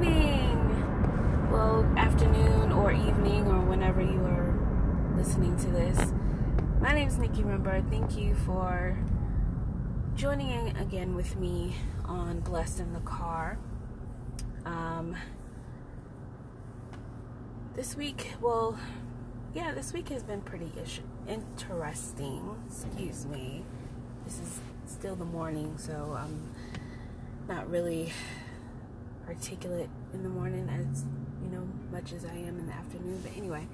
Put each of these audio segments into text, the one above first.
morning, well, afternoon or evening or whenever you are listening to this. My name is Nikki Rembert. Thank you for joining in again with me on Blessed in the Car. This week has been pretty interesting. Excuse me. This is still the morning, so I'm not really articulate in the morning as, you know, much as I am in the afternoon. But anyway,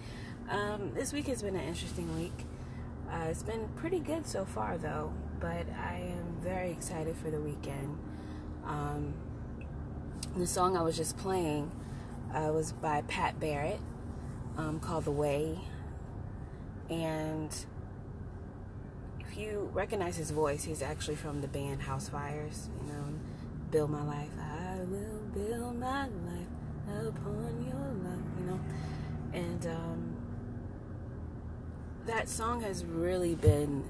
this week has been an interesting week. It's been pretty good so far, though, but I am very excited for the weekend. The song I was just playing was by Pat Barrett, called The Way, and if you recognize his voice, he's actually from the band House Fires, you know, Build My Life, I will build my life upon your love, you know, and that song has really been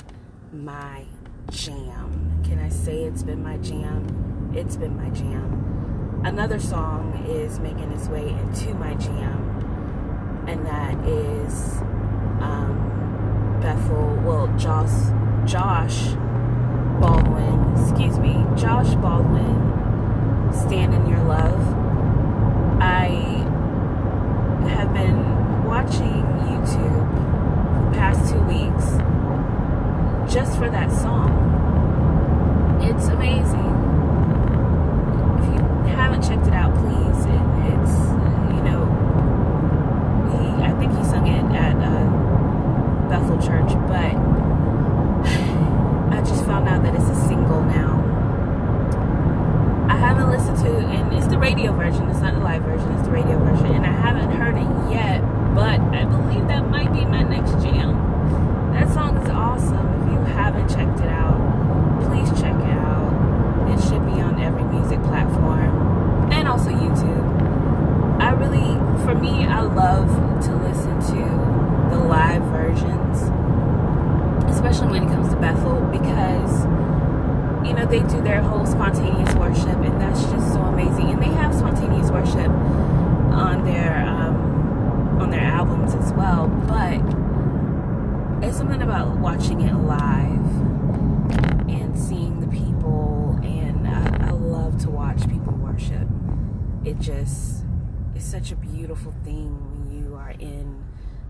my jam. Can I say it's been my jam? It's been my jam. Another song is making its way into my jam, and that is Bethel, well, Josh Baldwin, Stand in Your Love. I have been watching YouTube for the past 2 weeks just for that song. It's amazing. If you haven't checked it out, please. It's, you know, I think he sung it at Bethel Church, but I just found out that it's a single now. I haven't listened to it, and it's the radio version, it's not the live version, it's the radio version, and I haven't heard it yet, but I believe that might be my next jam. That song is awesome. If you haven't checked it out, please check it out. It should be on every music platform, and also YouTube. I love to listen to the live versions, especially when it comes to Bethel, because, you know, they do their whole spontaneous worship, and that's just so amazing. And they have spontaneous worship on their albums as well, but it's something about watching it live and seeing the people, and I love to watch people worship. It just is such a beautiful thing when you are in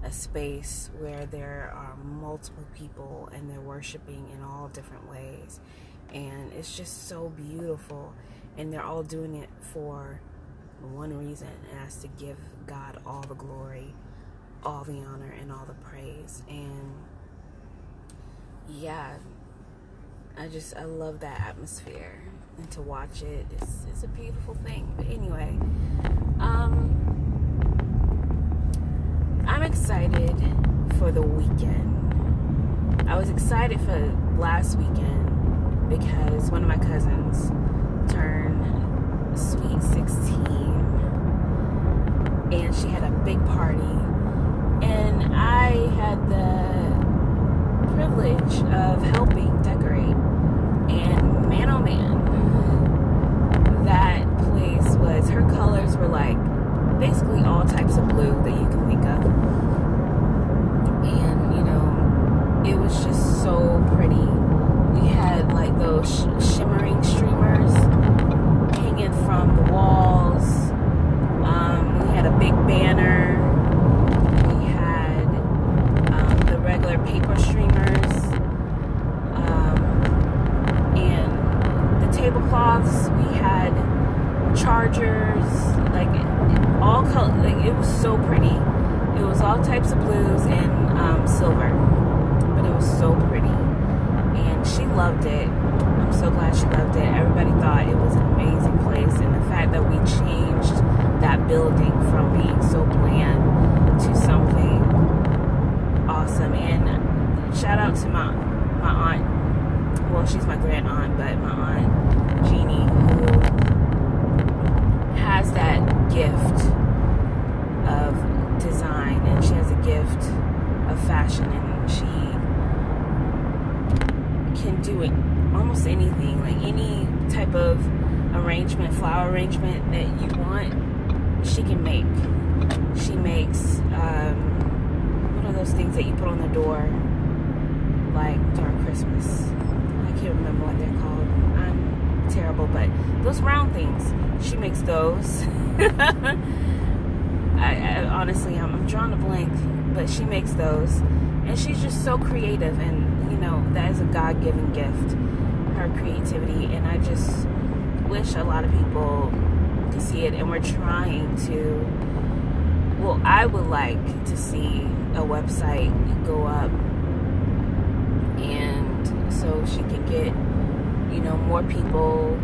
a space where there are multiple people and they're worshiping in all different ways, and it's just so beautiful, and they're all doing it for one reason, and that's to give God all the glory, all the honor, and all the praise. And yeah, I love that atmosphere, and to watch it, it's a beautiful thing. But anyway, I'm excited for the weekend. I was excited for last weekend because one of my cousins turned sweet 16, and she had a big party, and I had the privilege of helping decorate, and man oh man, that place was, her colors were like basically all types of blue that you can think of, and, you know, it was just so pretty. We had like those shimmering streamers hanging from the walls, we had a big banner, we had the regular paper streamers, and the tablecloths, we had chargers, like all color, like it was so pretty. It was all types of blues and silver, but it was so pretty, and she loved it. I'm so glad she loved it. Everybody thought it was an amazing place, and the fact that we changed that building from being so bland to something awesome. And shout out to my aunt, well, she's my grand aunt, but my aunt Jeannie, who has that gift of design, and she has a gift of fashion, and she can do it almost anything, like any type of arrangement, flower arrangement that you want, she can make. She makes, what are those things that you put on the door, like during Christmas? I can't remember what they're called. I'm terrible, but those round things, she makes those. I honestly, I'm drawing a blank, but she makes those. And she's just so creative, and, you know, that is a God-given gift, her creativity. And I just wish a lot of people could see it. And we're trying to, well, I would like to see a website go up, and so she can get, you know, more people.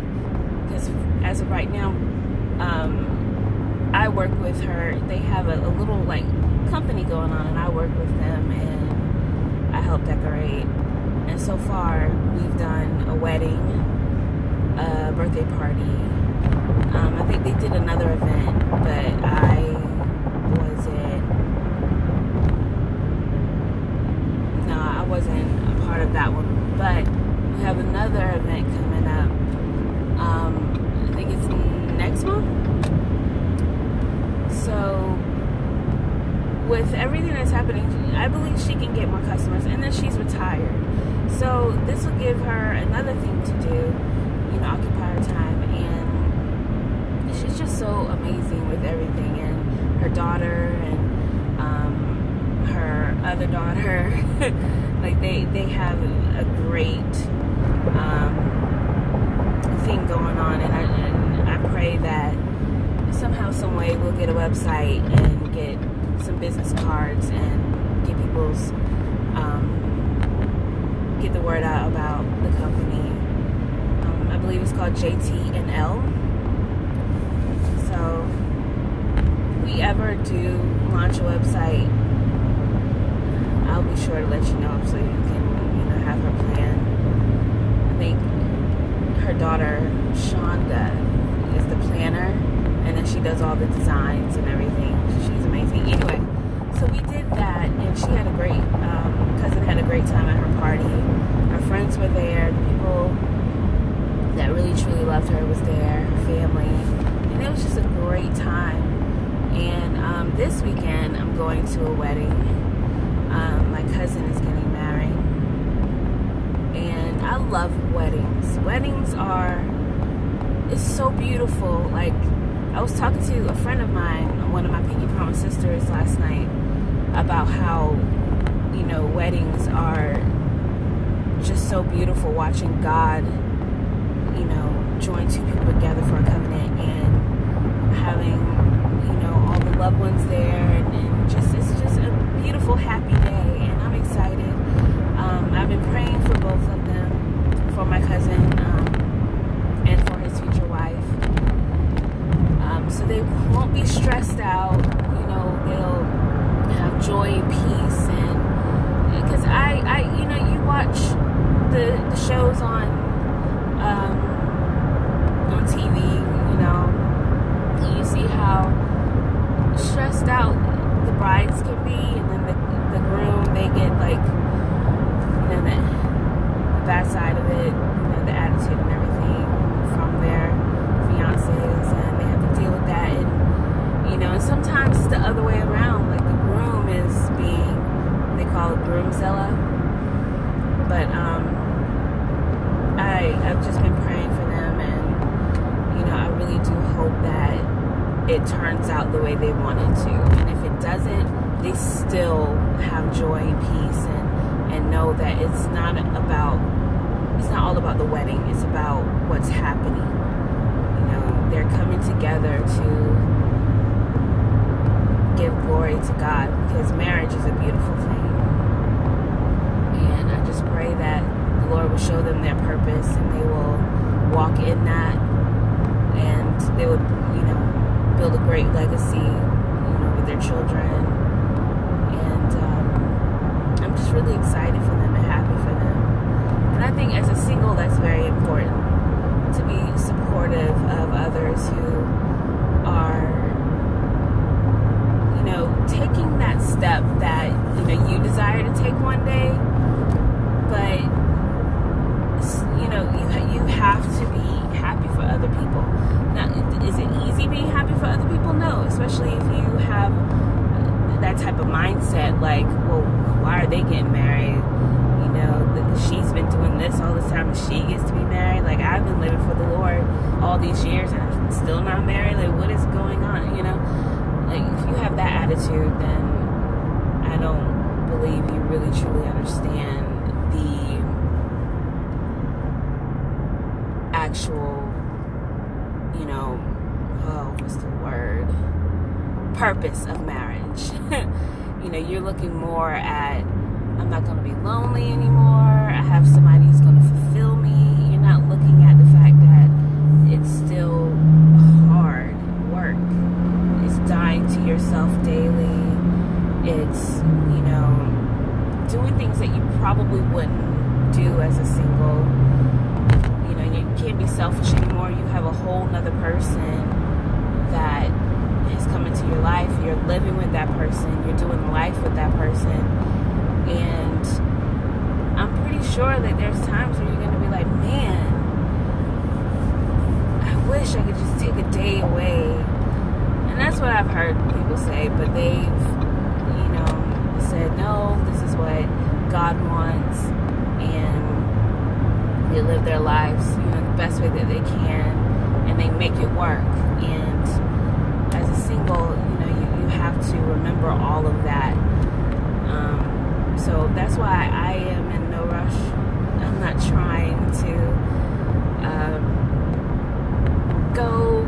Because as of right now, I work with her. They have a little, like, company going on, and I work with them, and I help decorate. And so far, we've done a wedding, a birthday party. I think they did another event, but I wasn't. No, I wasn't a part of that one. But we have another event coming up. I think it's next month. So, with everything that's happening, I believe she can get more customers, and then she's retired. So, this will give her another thing to do, you know, occupy her time, and she's just so amazing with everything, and her daughter, and her other daughter, like, they have a great thing going on, and I pray that somehow, some way, we'll get a website and get some business cards and get people's get the word out about the company. I believe it's called JT and L. So, if we ever do launch a website, I'll be sure to let you know so you can, you know, have her plan. I think her daughter Shonda is the planner. And then she does all the designs and everything. She's amazing. Anyway, so we did that, and she had a great, cousin had a great time at her party. Her friends were there. The people that really, truly loved her was there, her family. And it was just a great time. And this weekend, I'm going to a wedding. My cousin is getting married. And I love weddings. Weddings are, it's so beautiful. Like, I was talking to a friend of mine, one of my Pinky Promise sisters, last night about how, you know, weddings are just so beautiful, watching God, you know, join two people together for a covenant, and having, you know, all the loved ones there, and just, it's just a beautiful, happy day, and I'm excited. I've been praying for both of them, for my cousin, and for his future wife. So they won't be stressed out, you know, they'll have joy and peace, and because I you know, you watch the shows on TV, you know, and you see how stressed out the brides can be, and then the groom, they get, like, you know, the bad side of it, you know, the attitude and everything from their fiancés, and they have to deal with that. And, you know, and sometimes it's the other way around. Like, the groom is being, they call it groom Zella. But I've just been praying for them, and, you know, I really do hope that it turns out the way they want it to. And if it doesn't, they still have joy and peace, and know that it's not all about the wedding. It's about what's happening. They're coming together to give glory to God, because marriage is a beautiful thing. And I just pray that the Lord will show them their purpose, and they will walk in that, and they would, you know, build a great legacy, you know, with their children. And I'm just really excited for them and happy for them. And I think as a single, that's very important, to be supportive of others who are, you know, taking that step that, you know, you desire to take one day, but, you know, you have to be happy for other people. Now, is it easy being happy for other people? No, it's a mindset like, well, why are they getting married? You know, she's been doing this all this time and she gets to be married. Like, I've been living for the Lord all these years and I'm still not married. Like, what is going on? You know, like, if you have that attitude, then I don't believe you really truly understand the actual, you know, oh, what's the word? Purpose of marriage. You know, you're looking more at, I'm not going to be lonely anymore, I have somebody who's going to fulfill me. You're not looking at the fact that it's still hard work, it's dying to yourself daily, it's, you know, doing things that you probably wouldn't do as a single. You know, you can't be selfish anymore. You have a whole nother person that has come into your life, you're living with that person, you're doing life with that person, and I'm pretty sure that there's times where you're going to be like, man, I wish I could just take a day away. And that's what I've heard people say, but they've, you know, said, no, this is what God wants, and they live their lives, you know, the best way that they can, and they make it work. And as a single, you know, you have to remember all of that. So that's why I am in no rush. I'm not trying to go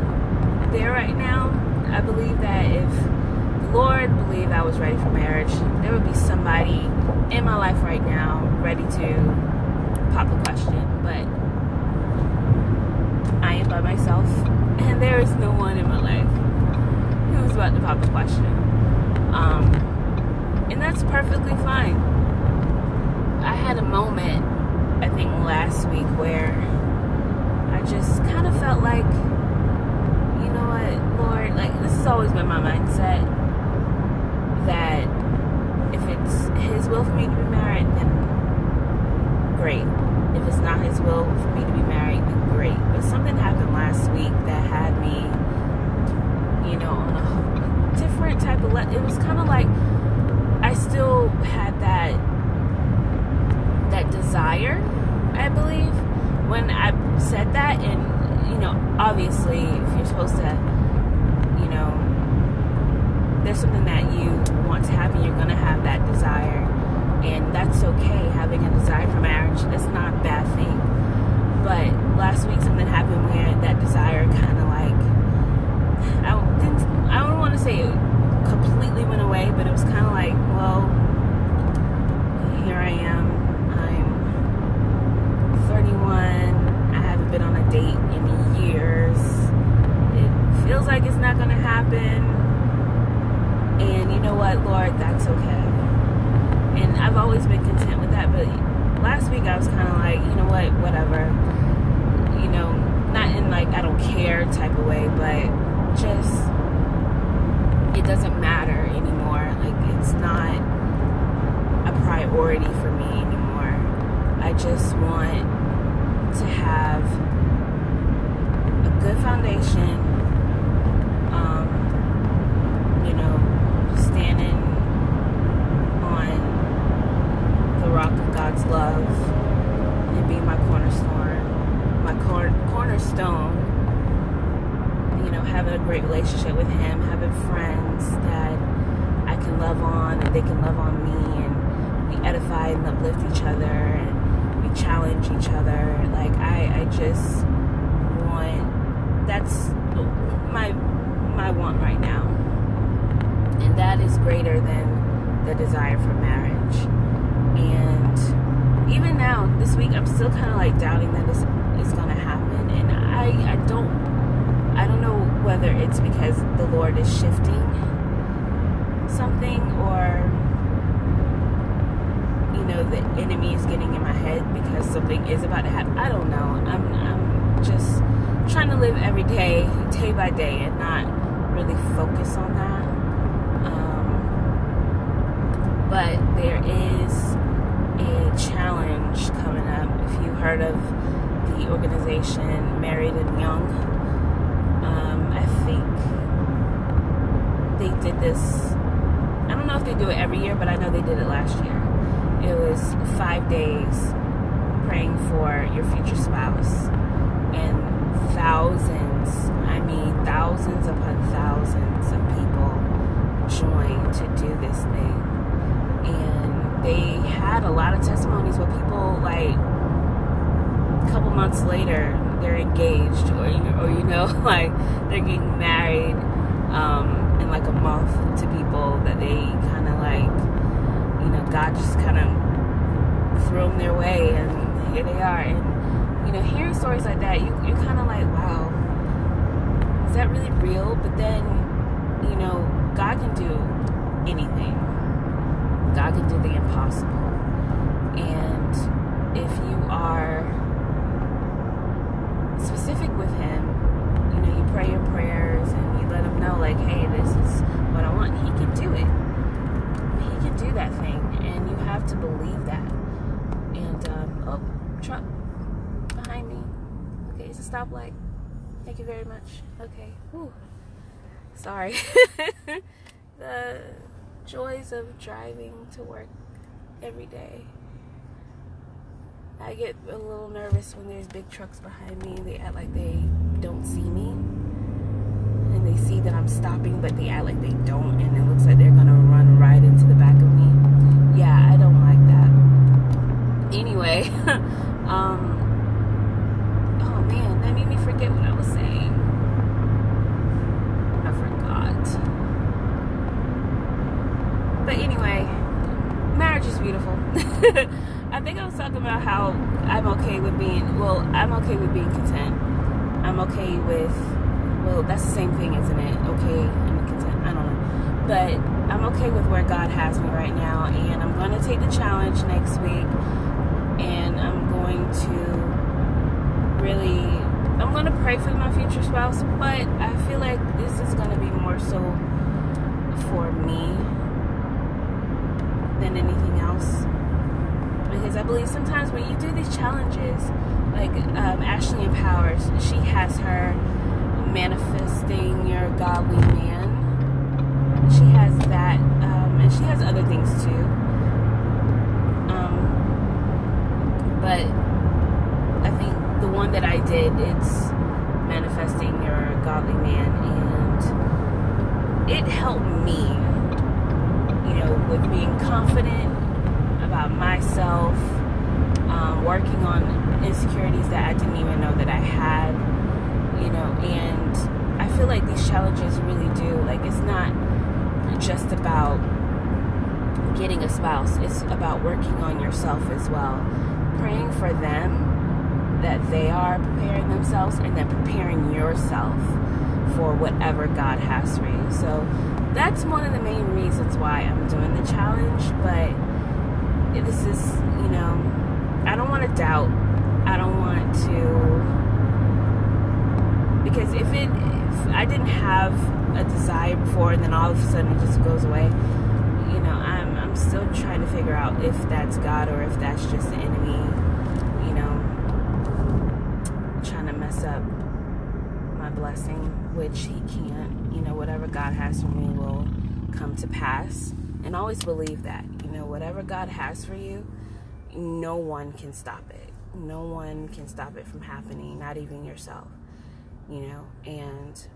there right now. I believe that if the Lord believed I was ready for marriage, there would be somebody in my life right now ready to pop the question. But I am by myself, and there is no one in my life who's about to pop a question, and that's perfectly fine. I had a moment, I think last week, where I just kind of felt like, you know what, Lord, like, this has always been my mindset, that if it's His will for me to be married, then great. If it's not His will for me to be married, then great. But something happened last week that had me, you know, on a different type of level. It was kind of like I still had that desire, I believe, when I said that. And, you know, obviously, if you're supposed to, you know, there's something that you want to happen, you're going to have that desire, and that's okay. Having a desire for marriage, that's not a bad thing. But last week, something happened where that desire kind of like, I don't want to say it completely went away, but it was kind of like, well, here I am, I'm 31, I haven't been on a date in years, it feels like it's not going to happen, and you know what, Lord, that's okay. And I've always been content with that, but last week I was kind of like, you know what, whatever, you know, not in like I don't care type of way, but just, it doesn't matter anymore. Like, it's not a priority for me anymore. I just want to have a good foundation, you know, standing on the rock of God's love and be my cornerstone, cornerstone. You know, having a great relationship with Him, having friends that I can love on and they can love on me, and we edify and uplift each other and we challenge each other. Like, I just want, that's my want right now, and that is greater than the desire for marriage. And even now, this week, I'm still kind of like doubting that it's gonna happen, and I don't know whether it's because the Lord is shifting something, or, you know, the enemy is getting in my head because something is about to happen. I don't know. I'm just trying to live every day, day by day, and not really focus on that. But there is a challenge coming up. If you heard of the organization Married and Young, I think they did this, I don't don't know if they do it every year, but I know they did it last year. It was 5 days praying for your future spouse. And thousands, I mean thousands upon thousands of people joined to do this thing. And they had a lot of testimonies where people, like, a couple months later, they're engaged or you know, like, they're getting married in like a month to people that they kind of like, you know, God just kind of threw them their way, and here they are. And, you know, hearing stories like that, you're kind of like, wow, is that really real? But then, you know, God can do anything. God can do the impossible. And if you are specific with Him, you know, you pray your prayers and you let Him know, like, hey, this is what I want. He can do it. He can do that thing, and you have to believe that. And oh, truck behind me. Okay, it's a stoplight. Thank you very much. Okay. Whew. Sorry. The joys of driving to work every day. I get a little nervous when there's big trucks behind me and they act like they don't see me, and they see that I'm stopping, but they act like they don't, and it looks like they're gonna run right into the back of me. Yeah, I don't like that. Anyway, oh man, that made me forget what I was saying. I forgot. But anyway, marriage is beautiful. I think I was talking about how I'm okay with being, well, I'm okay with being content. I'm okay with, well, that's the same thing, isn't it? Okay, I'm content, I don't know. But I'm okay with where God has me right now, and I'm going to take the challenge next week, and I'm going to really, I'm going to pray for my future spouse, but I feel like this is going to be more so for me than anything else. Because I believe sometimes when you do these challenges, like Ashley Empowers, she has her manifesting your godly man. She has that, and she has other things too. But I think the one that I did, it's manifesting your godly man, and it helped me, you know, with being confident about myself, working on insecurities that I didn't even know that I had, you know. And I feel like these challenges really do, like, it's not just about getting a spouse, it's about working on yourself as well, praying for them, that they are preparing themselves, and then preparing yourself for whatever God has for you. So that's one of the main reasons why I'm doing the challenge. But this is, you know, I don't want to doubt. I don't want to, because if I didn't have a desire before, and then all of a sudden it just goes away, you know, I'm still trying to figure out if that's God or if that's just the enemy, you know, trying to mess up my blessing, which he can't. You know, whatever God has for me will come to pass. And always believe that, you know, whatever God has for you, no one can stop it. No one can stop it from happening, not even yourself, you know. And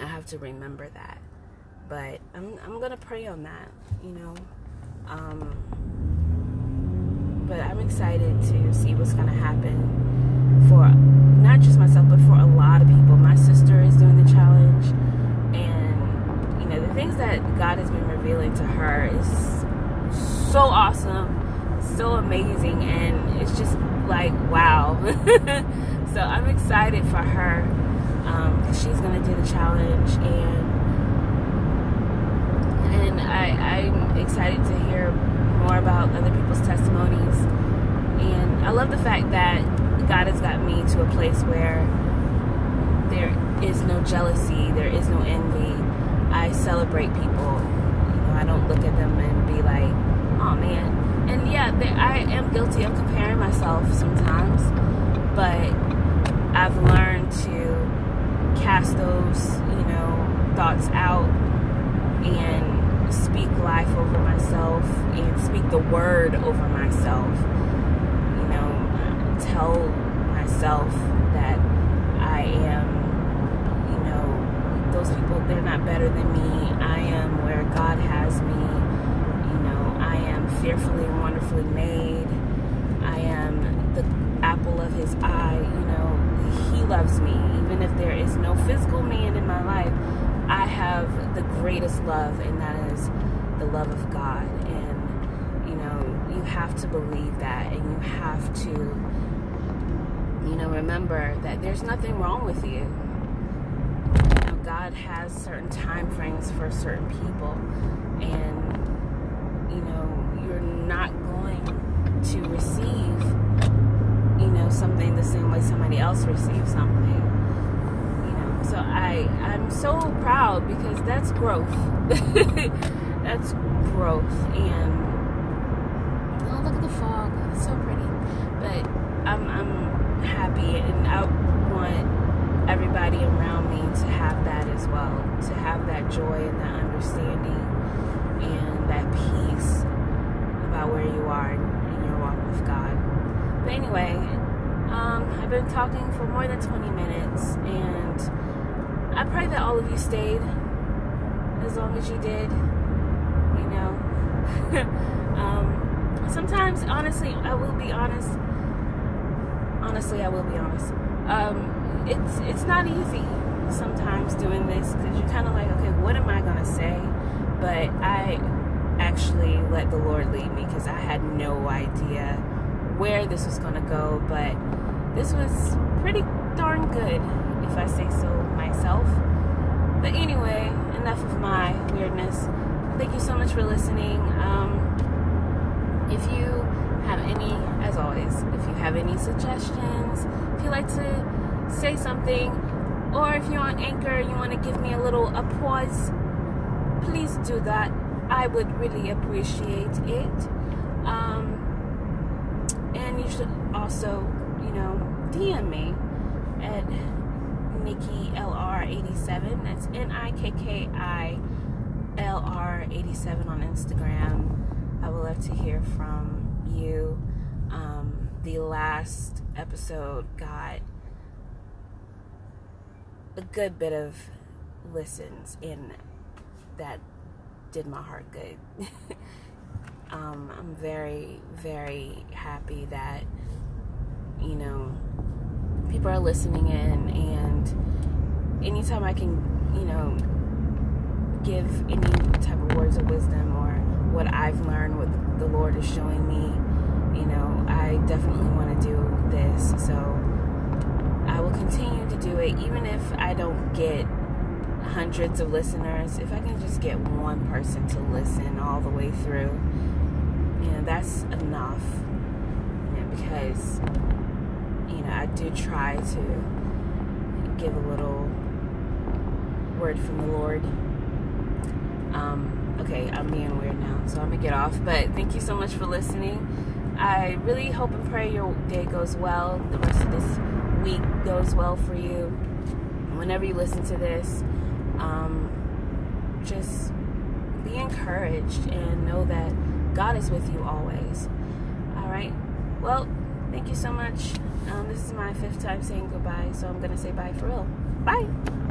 I have to remember that. But I'm gonna pray on that, you know. But I'm excited to see what's gonna happen for not just myself, but for a lot of people. My sister is doing the challenge, and you know, the things that God has been revealing to her is so awesome, so amazing, and it's just like, wow. So I'm excited for her, because she's going to do the challenge, and I'm excited to hear more about other people's testimonies. And I love the fact that God has got me to a place where there is no jealousy, there is no envy. I celebrate people. You know, I don't look at them and be like, oh man. And yeah, I am guilty of comparing myself sometimes, but I've learned to cast those, you know, thoughts out and speak life over myself and speak the word over myself. You know, tell myself that I am, you know, those people, they're not better than me. I am where God has me. You know, I am fearfully and wonderfully made. I am the apple of his eye. You know, he loves me. Even if there is no physical man in my life, I have the greatest love, and that is the love of God. And, you know, you have to believe that, and you have to, you know, remember that there's nothing wrong with you. You know, God has certain time frames for certain people, and, you know, you're not going to receive, you know, something the same way somebody else receives something. So I'm so proud, because that's growth. That's growth. And oh, look at the fog. It's so pretty. But I'm happy, and I want everybody around me to have that as well. To have that joy and that understanding and that peace about where you are in your walk with God. But anyway, I've been talking for more than 20 minutes, and I pray that all of you stayed as long as you did, you know. Sometimes, honestly, I will be honest. It's not easy sometimes doing this, because you're kind of like, okay, what am I going to say? But I actually let the Lord lead me, because I had no idea where this was going to go, but this was pretty darn good, if I say so myself. But anyway, enough of my weirdness. Thank you so much for listening. If you have any, as always, if you have any suggestions, if you like to say something, or if you're on Anchor, you want to give me a little applause, please do that. I would really appreciate it. And you should also, you know, DM me at NikkiLR87. That's NikkiLR87 on Instagram. I would love to hear from you. The last episode got a good bit of listens, and that did my heart good. I'm very, very happy that, you know, people are listening in, and anytime I can, you know, give any type of words of wisdom or what I've learned, what the Lord is showing me, you know, I definitely want to do this. So I will continue to do it, even if I don't get hundreds of listeners. If I can just get one person to listen all the way through, you know, that's enough, you know, because, you know, I do try to give a little word from the Lord. Okay, I'm being weird now, so I'm going to get off, but thank you so much for listening. I really hope and pray your day goes well, the rest of this week goes well for you. Whenever you listen to this, just be encouraged and know that God is with you always. All right. Well, thank you so much. This is my 5th time saying goodbye, so I'm going to say bye for real. Bye.